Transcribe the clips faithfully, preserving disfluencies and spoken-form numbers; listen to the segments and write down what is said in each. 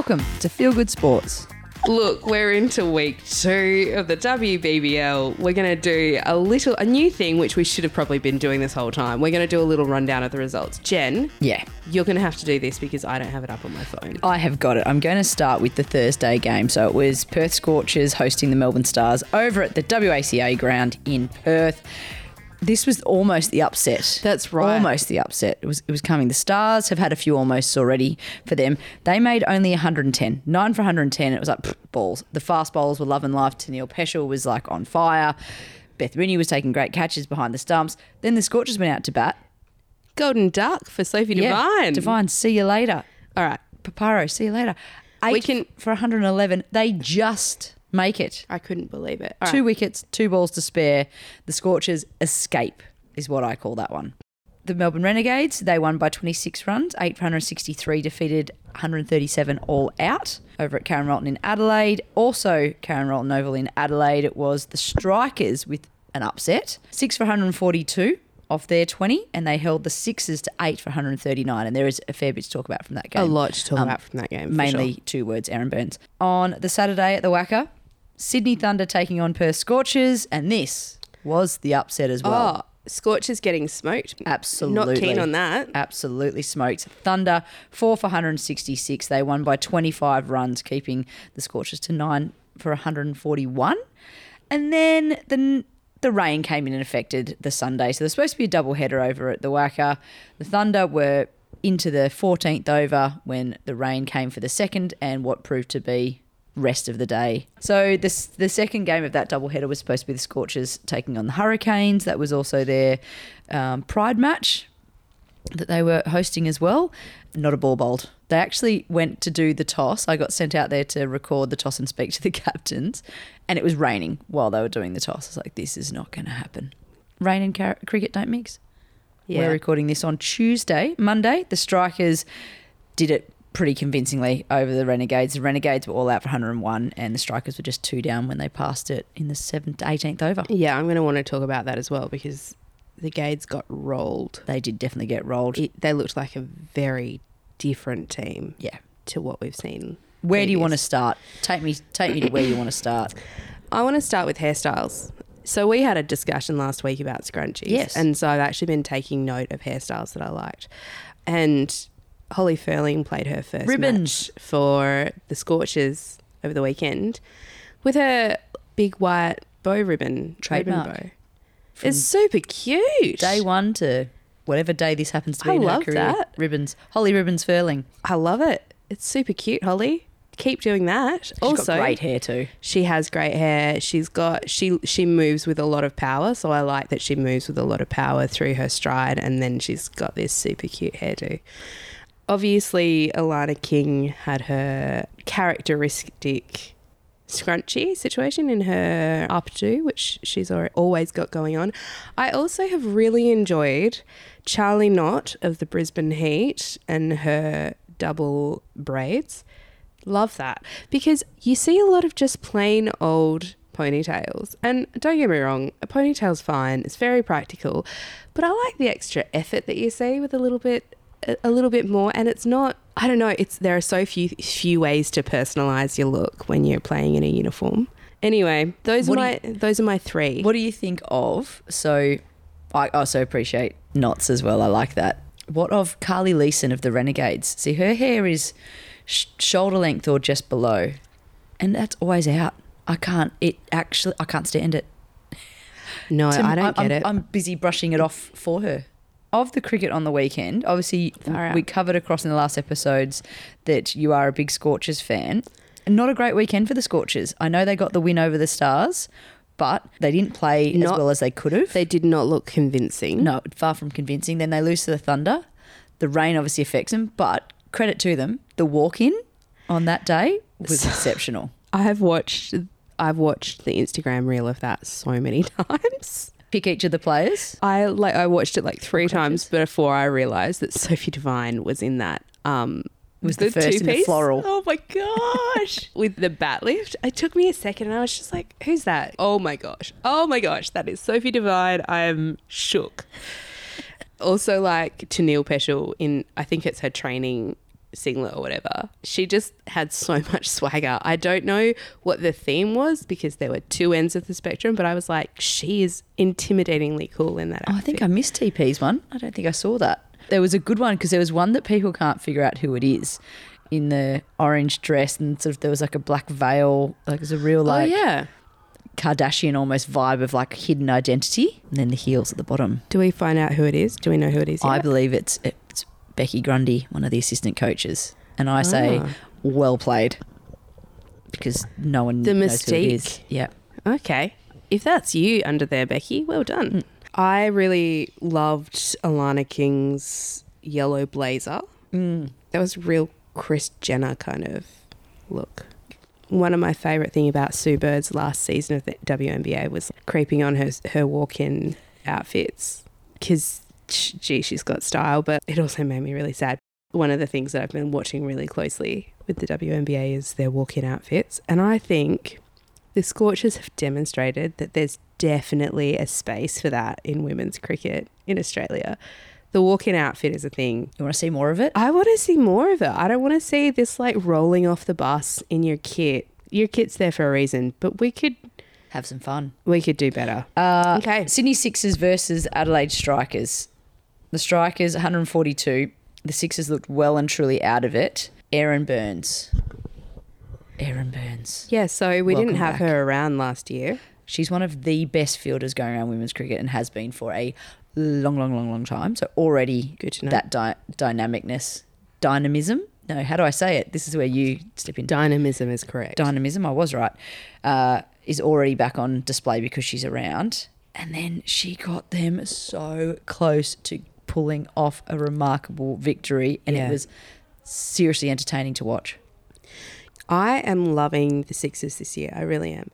Welcome to Feel Good Sports. Look, we're into week two of the W B B L. We're going to do a little, a new thing, which we should have probably been doing this whole time. We're going to do a little rundown of the results. Jen, yeah, you're going to have to do this because I don't have it up on my phone. I have got it. I'm going to start with the Thursday game. So it was Perth Scorchers hosting the Melbourne Stars over at the W A C A ground in Perth. This was almost the upset. That's right. Almost the upset. It was it was coming. The Stars have had a few almosts already for them. They made only one hundred ten. Nine for one hundred ten. It was like, pff, balls. The fast bowlers were loving life. Tenille Peschel was like on fire. Beth Rinney was taking great catches behind the stumps. Then the Scorchers went out to bat. Golden duck for Sophie Devine. Yeah, Devine, see you later. All right. Paparo, see you later. Eight we can- for one hundred eleven. They just... make it. I couldn't believe it. All two right. wickets, two balls to spare. The Scorchers escape is what I call that one. The Melbourne Renegades, they won by twenty-six runs, eight for one hundred sixty-three, defeated one hundred thirty-seven all out over at Karen Rolton in Adelaide. Also Karen Rolton Oval in Adelaide, it was the Strikers with an upset, six for one hundred forty-two off their twenty, and they held the Sixers to eight for one hundred thirty-nine, and there is a fair bit to talk about from that game. A lot to talk um, about from that game, mainly sure. Two words, Erin Burns. On the Saturday at the WACA, Sydney Thunder taking on Perth Scorchers, and this was the upset as well. Oh, Scorchers getting smoked. Absolutely. Not keen on that. Absolutely smoked. Thunder, four for one hundred sixty-six. They won by twenty-five runs, keeping the Scorchers to nine for one hundred forty-one. And then the the rain came in and affected the Sunday. So there's supposed to be a doubleheader over at the WACA. The Thunder were into the fourteenth over when the rain came for the second, and what proved to be rest of the day. So this, the second game of that doubleheader was supposed to be the Scorchers taking on the Hurricanes. That was also their um, pride match that they were hosting as well. Not a ball bowled. They actually went to do the toss. I got sent out there to record the toss and speak to the captains, and it was raining while they were doing the toss. I was like, this is not going to happen. Rain and car- cricket don't mix. Yeah. We're recording this on Tuesday. Monday, the Strikers did it pretty convincingly over the Renegades. The Renegades were all out for one hundred one, and the Strikers were just two down when they passed it in the eighteenth over. Yeah, I'm going to want to talk about that as well because the Gades got rolled. They did definitely get rolled. It, they looked like a very different team yeah. to what we've seen. Where previous. Do you want to start? Take me, take me to where you want to start. I want to start with hairstyles. So we had a discussion last week about scrunchies. Yes. And so I've actually been taking note of hairstyles that I liked. And Holly Ferling played her first Ribbons. match for the Scorchers over the weekend with her big white bow ribbon, trademark. Ribbon bow. It's super cute. Day one to whatever day this happens to be I in love her career. That. Ribbons. Holly Ribbons Ferling. I love it. It's super cute, Holly. Keep doing that. She's also got great hair too. She has great hair. She's got she she moves with a lot of power, so I like that she moves with a lot of power through her stride, and then she's got this super cute hairdo. Obviously, Alana King had her characteristic scrunchie situation in her updo, which she's always got going on. I also have really enjoyed Charlie Knott of the Brisbane Heat and her double braids. Love that because you see a lot of just plain old ponytails. And don't get me wrong, a ponytail's fine. It's very practical. But I like the extra effort that you see with a little bit a little bit more, and it's not, I don't know, it's there are so few few ways to personalise your look when you're playing in a uniform. Anyway, those what are my you, those are my three. What do you think of, so I also appreciate knots as well, I like that. What of Carly Leeson of the Renegades? See, her hair is sh- shoulder length or just below, and that's always out. I can't, it actually, I can't stand it. No, so I don't I, get I'm, it. I'm busy brushing it off for her. Of the cricket on the weekend, obviously we covered across in the last episodes that you are a big Scorchers fan. Not a great weekend for the Scorchers. I know they got the win over the Stars, but they didn't play not, as well as they could have. They did not look convincing. No, far from convincing. Then they lose to the Thunder. The rain obviously affects them, but credit to them, the walk-in on that day was exceptional. I have watched, I've watched the Instagram reel of that so many times. Pick each of the players? I like. I watched it like three times before I realised that Sophie Devine was in that. Um, was the, the first two-piece? In the floral. Oh, my gosh. With the bat lift. It took me a second and I was just like, who's that? Oh, my gosh. Oh, my gosh. That is Sophie Devine. I am shook. Also, like, Tenille Peschel in, I think it's her training singlet or whatever. She just had so much swagger. I don't know what the theme was because there were two ends of the spectrum, but I was like, she is intimidatingly cool in that outfit. Oh, I think I missed T P's one. I don't think I saw that. There was a good one because there was one that people can't figure out who it is in the orange dress, and sort of there was like a black veil, like it was a real like oh, yeah. Kardashian almost vibe of like hidden identity, and then the heels at the bottom. Do we find out who it is? Do we know who it is yet? I believe it's, it's Becky Grundy, one of the assistant coaches, and I oh. say well played because no one the knows mystique. Who it is. Yeah. Okay. If that's you under there, Becky, well done. Mm. I really loved Alana King's yellow blazer. Mm. That was real Kris Jenner kind of look. One of my favourite thing about Sue Bird's last season of the W N B A was creeping on her her walk-in outfits because, gee, she's got style, but it also made me really sad. One of the things that I've been watching really closely with the W N B A is their walk-in outfits, and I think the Scorchers have demonstrated that there's definitely a space for that in women's cricket in Australia. The walk-in outfit is a thing. You want to see more of it? I want to see more of it. I don't want to see this like rolling off the bus in your kit. Your kit's there for a reason, but we could... have some fun. We could do better. Uh, okay. Sydney Sixers versus Adelaide Strikers. The Strikers, one hundred forty-two. The Sixers looked well and truly out of it. Erin Burns. Erin Burns. Yeah, so we Welcome didn't have back. her around last year. She's one of the best fielders going around women's cricket and has been for a... long, long, long, long time. So already good to know. That di- dynamicness, dynamism. No, how do I say it? This is where you step in. Dynamism is correct. Dynamism, I was right, uh, is already back on display because she's around. And then she got them so close to pulling off a remarkable victory, and yeah. it was seriously entertaining to watch. I am loving the Sixers this year. I really am.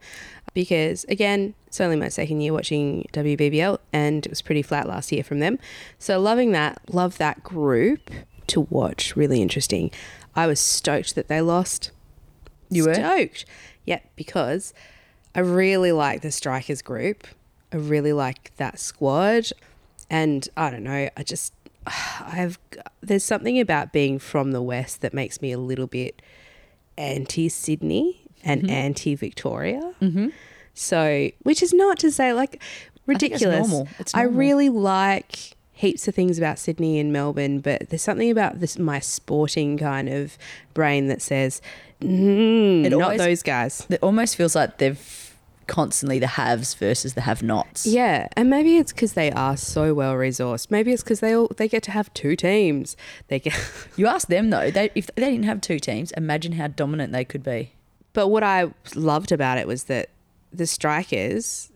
Because, again, it's only my second year watching W B B L and it was pretty flat last year from them. So loving that, love that group to watch. Really interesting. I was stoked that they lost. You were? Stoked. Yeah, because I really like the Strikers group. I really like that squad. And I don't know, I just, I have, there's something about being from the West that makes me a little bit anti-Sydney. And mm-hmm. anti-Victoria. Mm-hmm. So, which is not to say like ridiculous. I think it's normal. It's normal. I really like heaps of things about Sydney and Melbourne, but there's something about this my sporting kind of brain that says, mm, not always, those guys. It almost feels like they've constantly the haves versus the have-nots. Yeah, and maybe it's because they are so well resourced. Maybe it's because they all they get to have two teams. They get. You ask them though. They if they didn't have two teams, imagine how dominant they could be. But what I loved about it was that the Strikers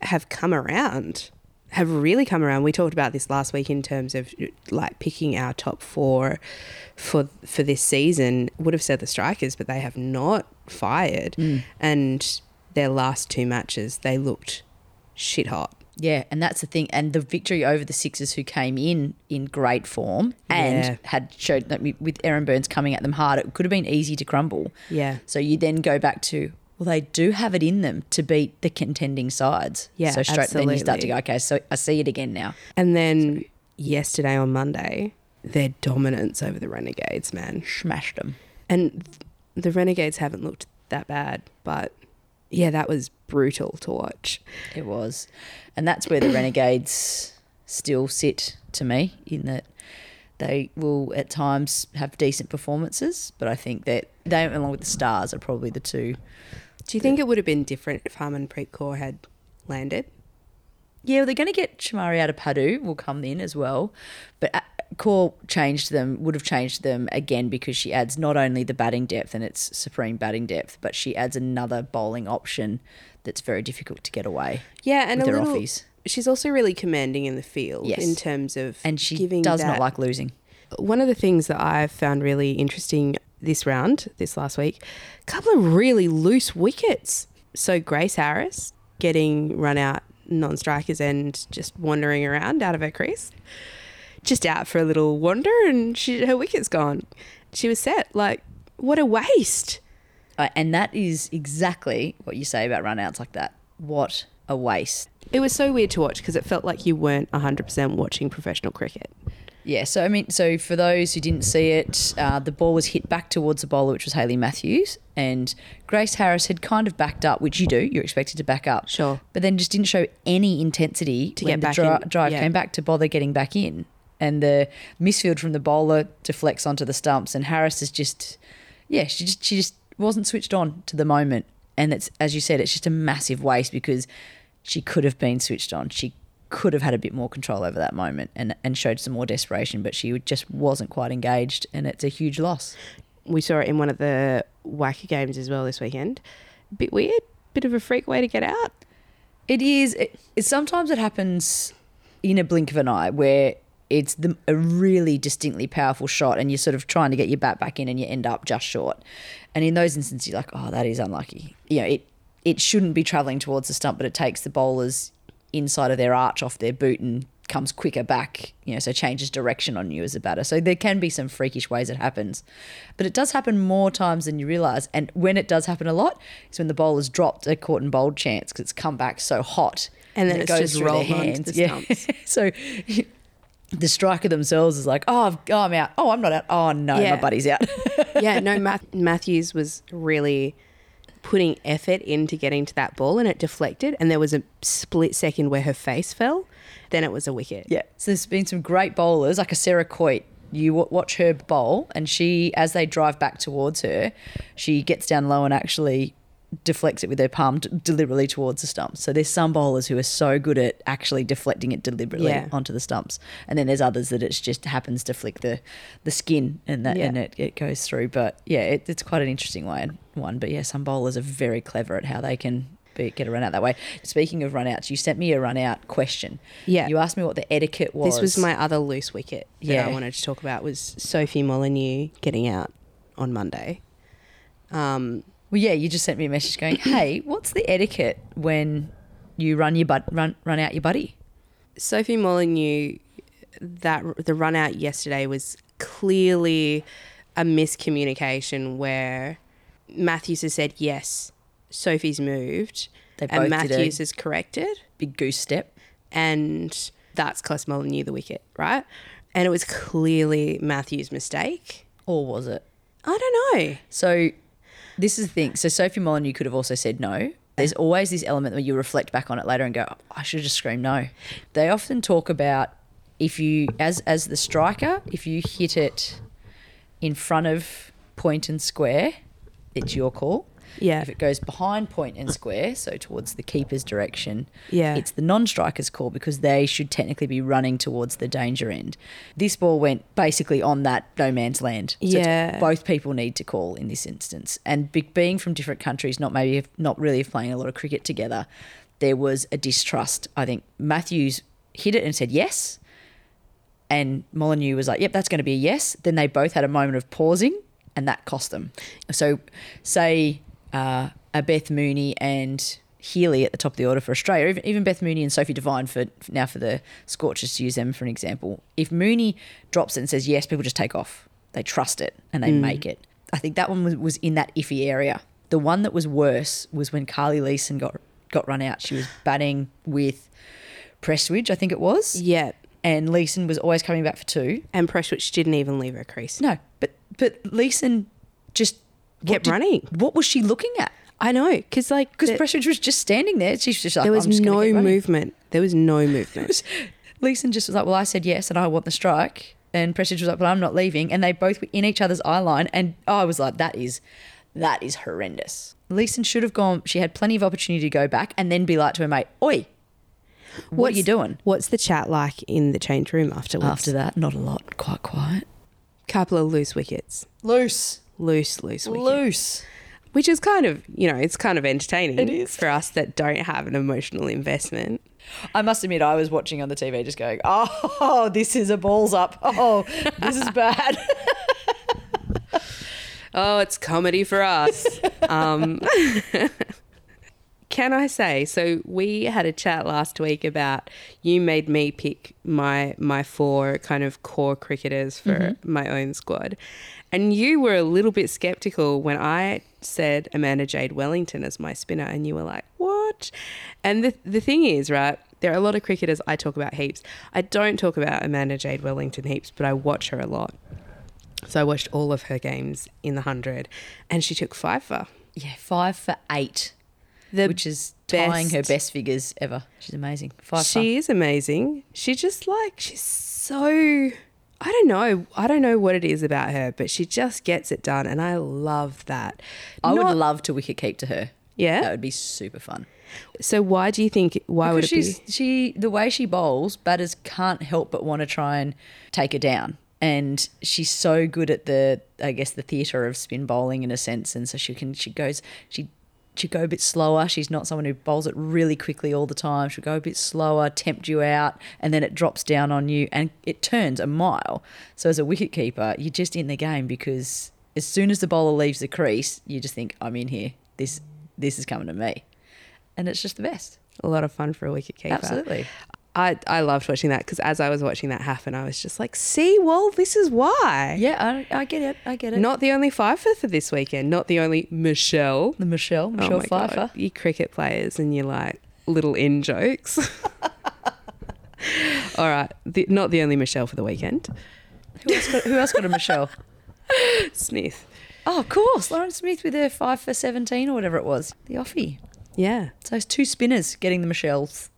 have come around, have really come around. We talked about this last week in terms of like picking our top four for for this season. Would have said the Strikers, but they have not fired. Mm. And their last two matches, they looked shit hot. Yeah, and that's the thing. And the victory over the Sixers, who came in in great form and yeah. had showed that with Erin Burns coming at them hard, it could have been easy to crumble. Yeah. So you then go back to, well, they do have it in them to beat the contending sides. Yeah, so straight absolutely. Then you start to go, okay, so I see it again now. And then Sorry. yesterday on Monday, their dominance over the Renegades, man. Smashed them. And the Renegades haven't looked that bad, but... yeah, that was brutal to watch. It was. And that's where the Renegades still sit to me, in that they will at times have decent performances, but I think that they, along with the Stars, are probably the two. Do you think it would have been different if Harmanpreet Kaur had landed? Yeah, well, they're going to get Chamari out of Padu, will come in as well. But Kaur changed them, would have changed them again, because she adds not only the batting depth, and it's supreme batting depth, but she adds another bowling option that's very difficult to get away. Yeah, and with a her little, offies. She's also really commanding in the field yes. in terms of and she giving does that, not like losing. One of the things that I found really interesting this round, this last week, a couple of really loose wickets. So Grace Harris getting run out non-strikers and just wandering around out of her crease, just out for a little wander, and she, her wicket's gone. She was set. Like, what a waste. Uh, and that is exactly what you say about run-outs like that. What a waste. It was so weird to watch because it felt like you weren't one hundred percent watching professional cricket. Yeah, so I mean, so for those who didn't see it, uh, the ball was hit back towards the bowler, which was Hayley Matthews, and Grace Harris had kind of backed up, which you do, you're expected to back up. Sure. But then just didn't show any intensity to when get back the dri- in. drive yeah. came back to bother getting back in. And the misfield from the bowler deflects onto the stumps, and Harris is just, yeah, she just she just wasn't switched on to the moment. And it's, as you said, it's just a massive waste because she could have been switched on. She could have had a bit more control over that moment and, and showed some more desperation, but she just wasn't quite engaged, and it's a huge loss. We saw it in one of the WACA games as well this weekend. A bit weird, bit of a freak way to get out. It is. It, it, sometimes it happens in a blink of an eye where it's the, a really distinctly powerful shot and you're sort of trying to get your bat back in and you end up just short. And in those instances, you're like, oh, that is unlucky. You know, it, it shouldn't be travelling towards the stump, but it takes the bowlers inside of their arch off their boot and comes quicker back, you know, so changes direction on you as a batter. So there can be some freakish ways it happens. But it does happen more times than you realise. And when it does happen a lot is when the bowler's dropped a caught and bowled chance because it's come back so hot. And then and it it's goes just rolled onto the stumps. Yeah. So the striker themselves is like, oh, oh, I'm out. Oh, I'm not out. Oh, no, yeah. my buddy's out. yeah, no, Math- Matthews was really putting effort into getting to that ball and it deflected, and there was a split second where her face fell, then it was a wicket. Yeah. So there's been some great bowlers, like a Sarah Coit. You watch her bowl and she, as they drive back towards her, she gets down low and actually deflects it with her palm t- deliberately towards the stumps. So there's some bowlers who are so good at actually deflecting it deliberately yeah. onto the stumps, and then there's others that it just happens to flick the, the skin and that yeah. and it, it goes through. But yeah, it, it's quite an interesting one. One, but yeah, some bowlers are very clever at how they can be, get a run out that way. Speaking of run outs, you sent me a run out question. Yeah, you asked me what the etiquette was. This was my other loose wicket that yeah. I wanted to talk about was Sophie Molineux getting out on Monday. Um. Well, yeah, you just sent me a message going, hey, what's the etiquette when you run your bud- run run out your buddy? Sophie Molineux, that the run out yesterday was clearly a miscommunication where Matthews has said yes, Sophie's moved, they both and Matthews has corrected. Big goose step. And that's cost Molineux the wicket, right? And it was clearly Matthews' mistake. Or was it? I don't know. So this is the thing. So Sophie Molineux could have also said no. There's always this element where you reflect back on it later and go, oh, I should have just screamed no. They often talk about if you, as as the striker, if you hit it in front of point and square, it's your call. Yeah. If it goes behind point and square, so towards the keeper's direction, yeah. it's the non-striker's call because they should technically be running towards the danger end. This ball went basically on that no man's land. So yeah. both people need to call in this instance. And be- being from different countries, not maybe not really playing a lot of cricket together, there was a distrust. I think Matthews hit it and said yes, and Molineux was like, yep, that's going to be a yes. Then they both had a moment of pausing and that cost them. So say Uh, a Beth Mooney and Healy at the top of the order for Australia, even, even Beth Mooney and Sophie Devine for now for the Scorchers, to use them for an example. If Mooney drops it and says yes, people just take off. They trust it and they mm. make it. I think that one was, was in that iffy area. The one that was worse was when Carly Leeson got got run out. She was batting with Prestwich, I think it was. Yeah. And Leeson was always coming back for two. And Prestwich didn't even leave her crease. No, but, but Leeson just kept running. What was she looking at? I know, because like because Prestwich was just standing there. She's just like, there was I'm just no movement. There was no movement. was, Leeson just was like, well, I said yes, and I want the strike. And Prestwich was like, well, I'm not leaving. And they both were in each other's eye line. And oh, I was like, that is, that is horrendous. Leeson should have gone. She had plenty of opportunity to go back and then be like to her mate, oi, what what's, are you doing? What's the chat like in the change room afterwards? After that, not a lot. Quite quiet. Couple of loose wickets. Loose. Loose, loose wicket. Loose. Which is kind of, you know, it's kind of entertaining. It is. For us that don't have an emotional investment. I must admit I was watching on the T V just going, oh, this is a balls up. Oh, this is bad. oh, it's comedy for us. um, can I say, so we had a chat last week about you made me pick my, my four kind of core cricketers for mm-hmm. my own squad. And you were a little bit sceptical when I said Amanda Jade Wellington as my spinner, and you were like, what? And the the thing is, right, There are a lot of cricketers I talk about heaps. I don't talk about Amanda Jade Wellington heaps, but I watch her a lot. So I watched all of her games in the one hundred, and she took five for. Yeah, five for eight, the which is tying best. her best figures ever. She's amazing. Five she for. is amazing. She just like, she's so... I don't know. I don't know what it is about her, but she just gets it done, and I love that. I Not, would love to wicket keep to her. Yeah, that would be super fun. So why do you think? Why because would it she's, be? She the way she bowls, batters can't help but want to try and take her down, and she's so good at the I guess the theatre of spin bowling in a sense, and so she can she goes she. She'd go a bit slower. She's not someone who bowls it really quickly all the time. She'll go a bit slower, tempt you out, and then it drops down on you and it turns a mile. So as a wicketkeeper, you're just in the game because as soon as the bowler leaves the crease, you just think, I'm in here. This this is coming to me. And it's just the best. A lot of fun for a wicketkeeper. Absolutely. I, I loved watching that because as I was watching that happen, I was just like, see, well, this is why. Yeah, I, I get it. I get it. Not the only Pfeiffer for this weekend. Not the only Michelle. The Michelle. Michelle oh my Pfeiffer. God. You cricket players and you're like little in-jokes. All right. The, not the only Michelle for the weekend. Who else got, who else got a Michelle? Smith. Oh, of course. Lauren Smith with her five for seventeen or whatever it was. The offie. Yeah. So it's two spinners getting the Michelles.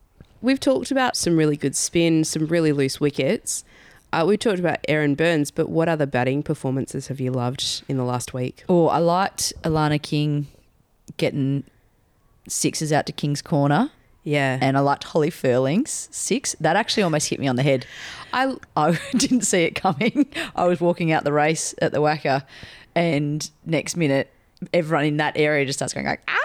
We've talked about some really good spin, some really loose wickets. Uh, we talked about Erin Burns, but what other batting performances have you loved in the last week? Oh, I liked Alana King getting sixes out to King's Corner. Yeah. And I liked Holly Ferling's six. That actually almost hit me on the head. I, I didn't see it coming. I was walking out the race at the WACA and next minute everyone in that area just starts going like, ah!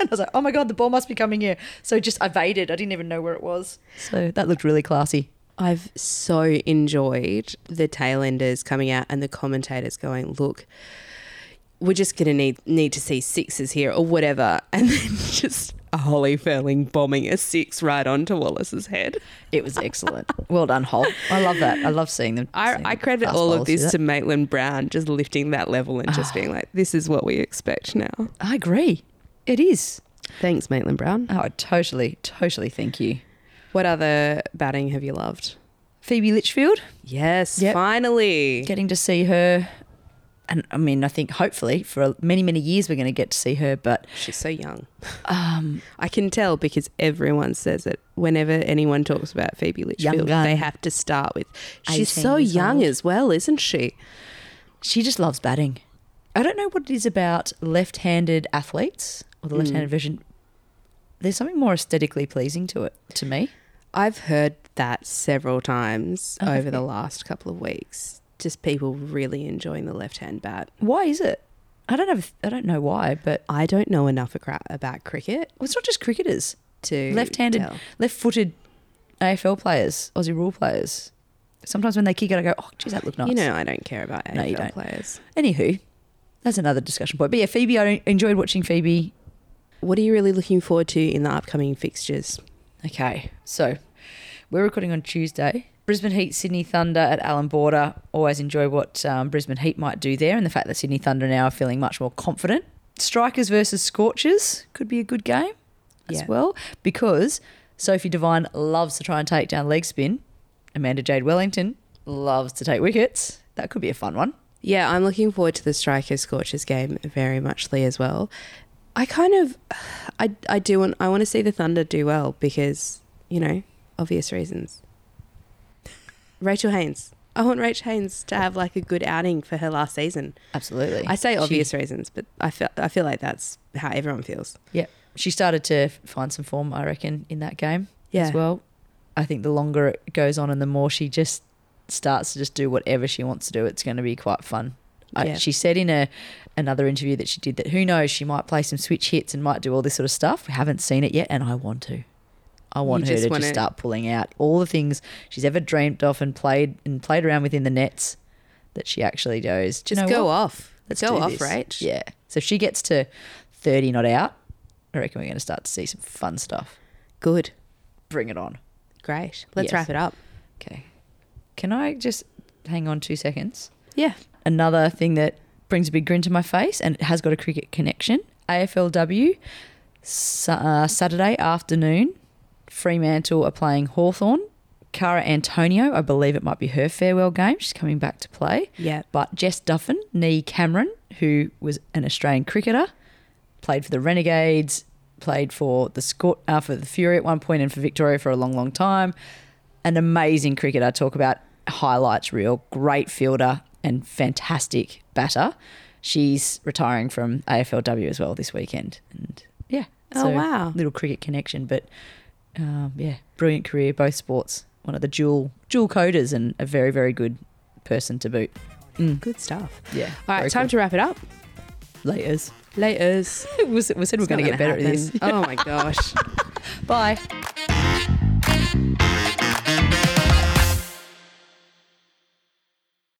I was like, oh, my God, the ball must be coming here. So just evaded. I didn't even know where it was. So that looked really classy. I've so enjoyed the tailenders coming out and the commentators going, look, we're just going to need need to see sixes here or whatever. And then just a Holly Ferling bombing a six right onto Wallace's head. It was excellent. Well done, Hol. I love that. I love seeing them. I, seeing I credit all of this to Maitland Brown just lifting that level and just being like, this is what we expect now. I agree. It is. Thanks, Maitland Brown. Oh, totally, totally thank you. What other batting have you loved? Phoebe Litchfield. Yes, yep. Finally. Getting to see her. And, I mean, I think hopefully for many, many years we're going to get to see her, but... She's so young. Um, I can tell because everyone says it. Whenever anyone talks about Phoebe Litchfield, they have to start with, she's so young old. as well, isn't she? She just loves batting. I don't know what it is about left-handed athletes... or the left-handed mm. version, there's something more aesthetically pleasing to it, to me. I've heard that several times oh, over yeah. the last couple of weeks, just people really enjoying the left-hand bat. Why is it? I don't have, I don't know why, but... I don't know enough about cricket. Well, it's not just cricketers. To Left-handed, tell. left-footed A F L players, Aussie rule players. Sometimes when they kick it, I go, oh, geez, that looked nice. You know I don't care about no, A F L you don't. players. Anywho, that's another discussion point. But yeah, Phoebe, I enjoyed watching Phoebe... What are you really looking forward to in the upcoming fixtures? Okay, so we're recording on Tuesday. Brisbane Heat, Sydney Thunder at Allan Border. Always enjoy what um, Brisbane Heat might do there and the fact that Sydney Thunder now are feeling much more confident. Strikers versus Scorchers could be a good game as yeah. well because Sophie Devine loves to try and take down leg spin. Amanda Jade Wellington loves to take wickets. That could be a fun one. Yeah, I'm looking forward to the Strikers-Scorchers game very muchly as well. I kind of, I, I do want, I want to see the Thunder do well because, you know, obvious reasons. Rachel Haynes. I want Rachel Haynes to have like a good outing for her last season. Absolutely. I say obvious she, reasons, but I feel, I feel like that's how everyone feels. Yeah. She started to find some form, I reckon, in that game yeah. as well. I think the longer it goes on and the more she just starts to just do whatever she wants to do, it's going to be quite fun. Yeah. I, she said in a another interview that she did that who knows, she might play some switch hits and might do all this sort of stuff. We haven't seen it yet and I want to. I want you her just to want just it. start pulling out all the things she's ever dreamt of and played and played around within the nets that she actually does. Just you know go what? off. Let's go off, Rach. Yeah. So if she gets to thirty not out, I reckon we're going to start to see some fun stuff. Good. Bring it on. Great. Let's yes. wrap it up. Okay. Can I just hang on two seconds? Yeah. Another thing that brings a big grin to my face and it has got a cricket connection, A F L W, uh, Saturday afternoon, Fremantle are playing Hawthorn. Cara Antonio, I believe it might be her farewell game. She's coming back to play. Yeah. But Jess Duffin, Nee Cameron, who was an Australian cricketer, played for the Renegades, played for the Scor- uh, for the Fury at one point and for Victoria for a long, long time. An amazing cricketer. Talk about highlights reel. Great fielder and fantastic batter. She's retiring from A F L W as well this weekend. And yeah. So oh, wow. Little cricket connection. But um, yeah, brilliant career, both sports. One of the dual dual coders and a very, very good person to boot. Mm. Good stuff. Yeah. All right, time cool. to wrap it up. Laters. Laters. we said we we're going to get better happen. at this. Oh, my gosh. Bye.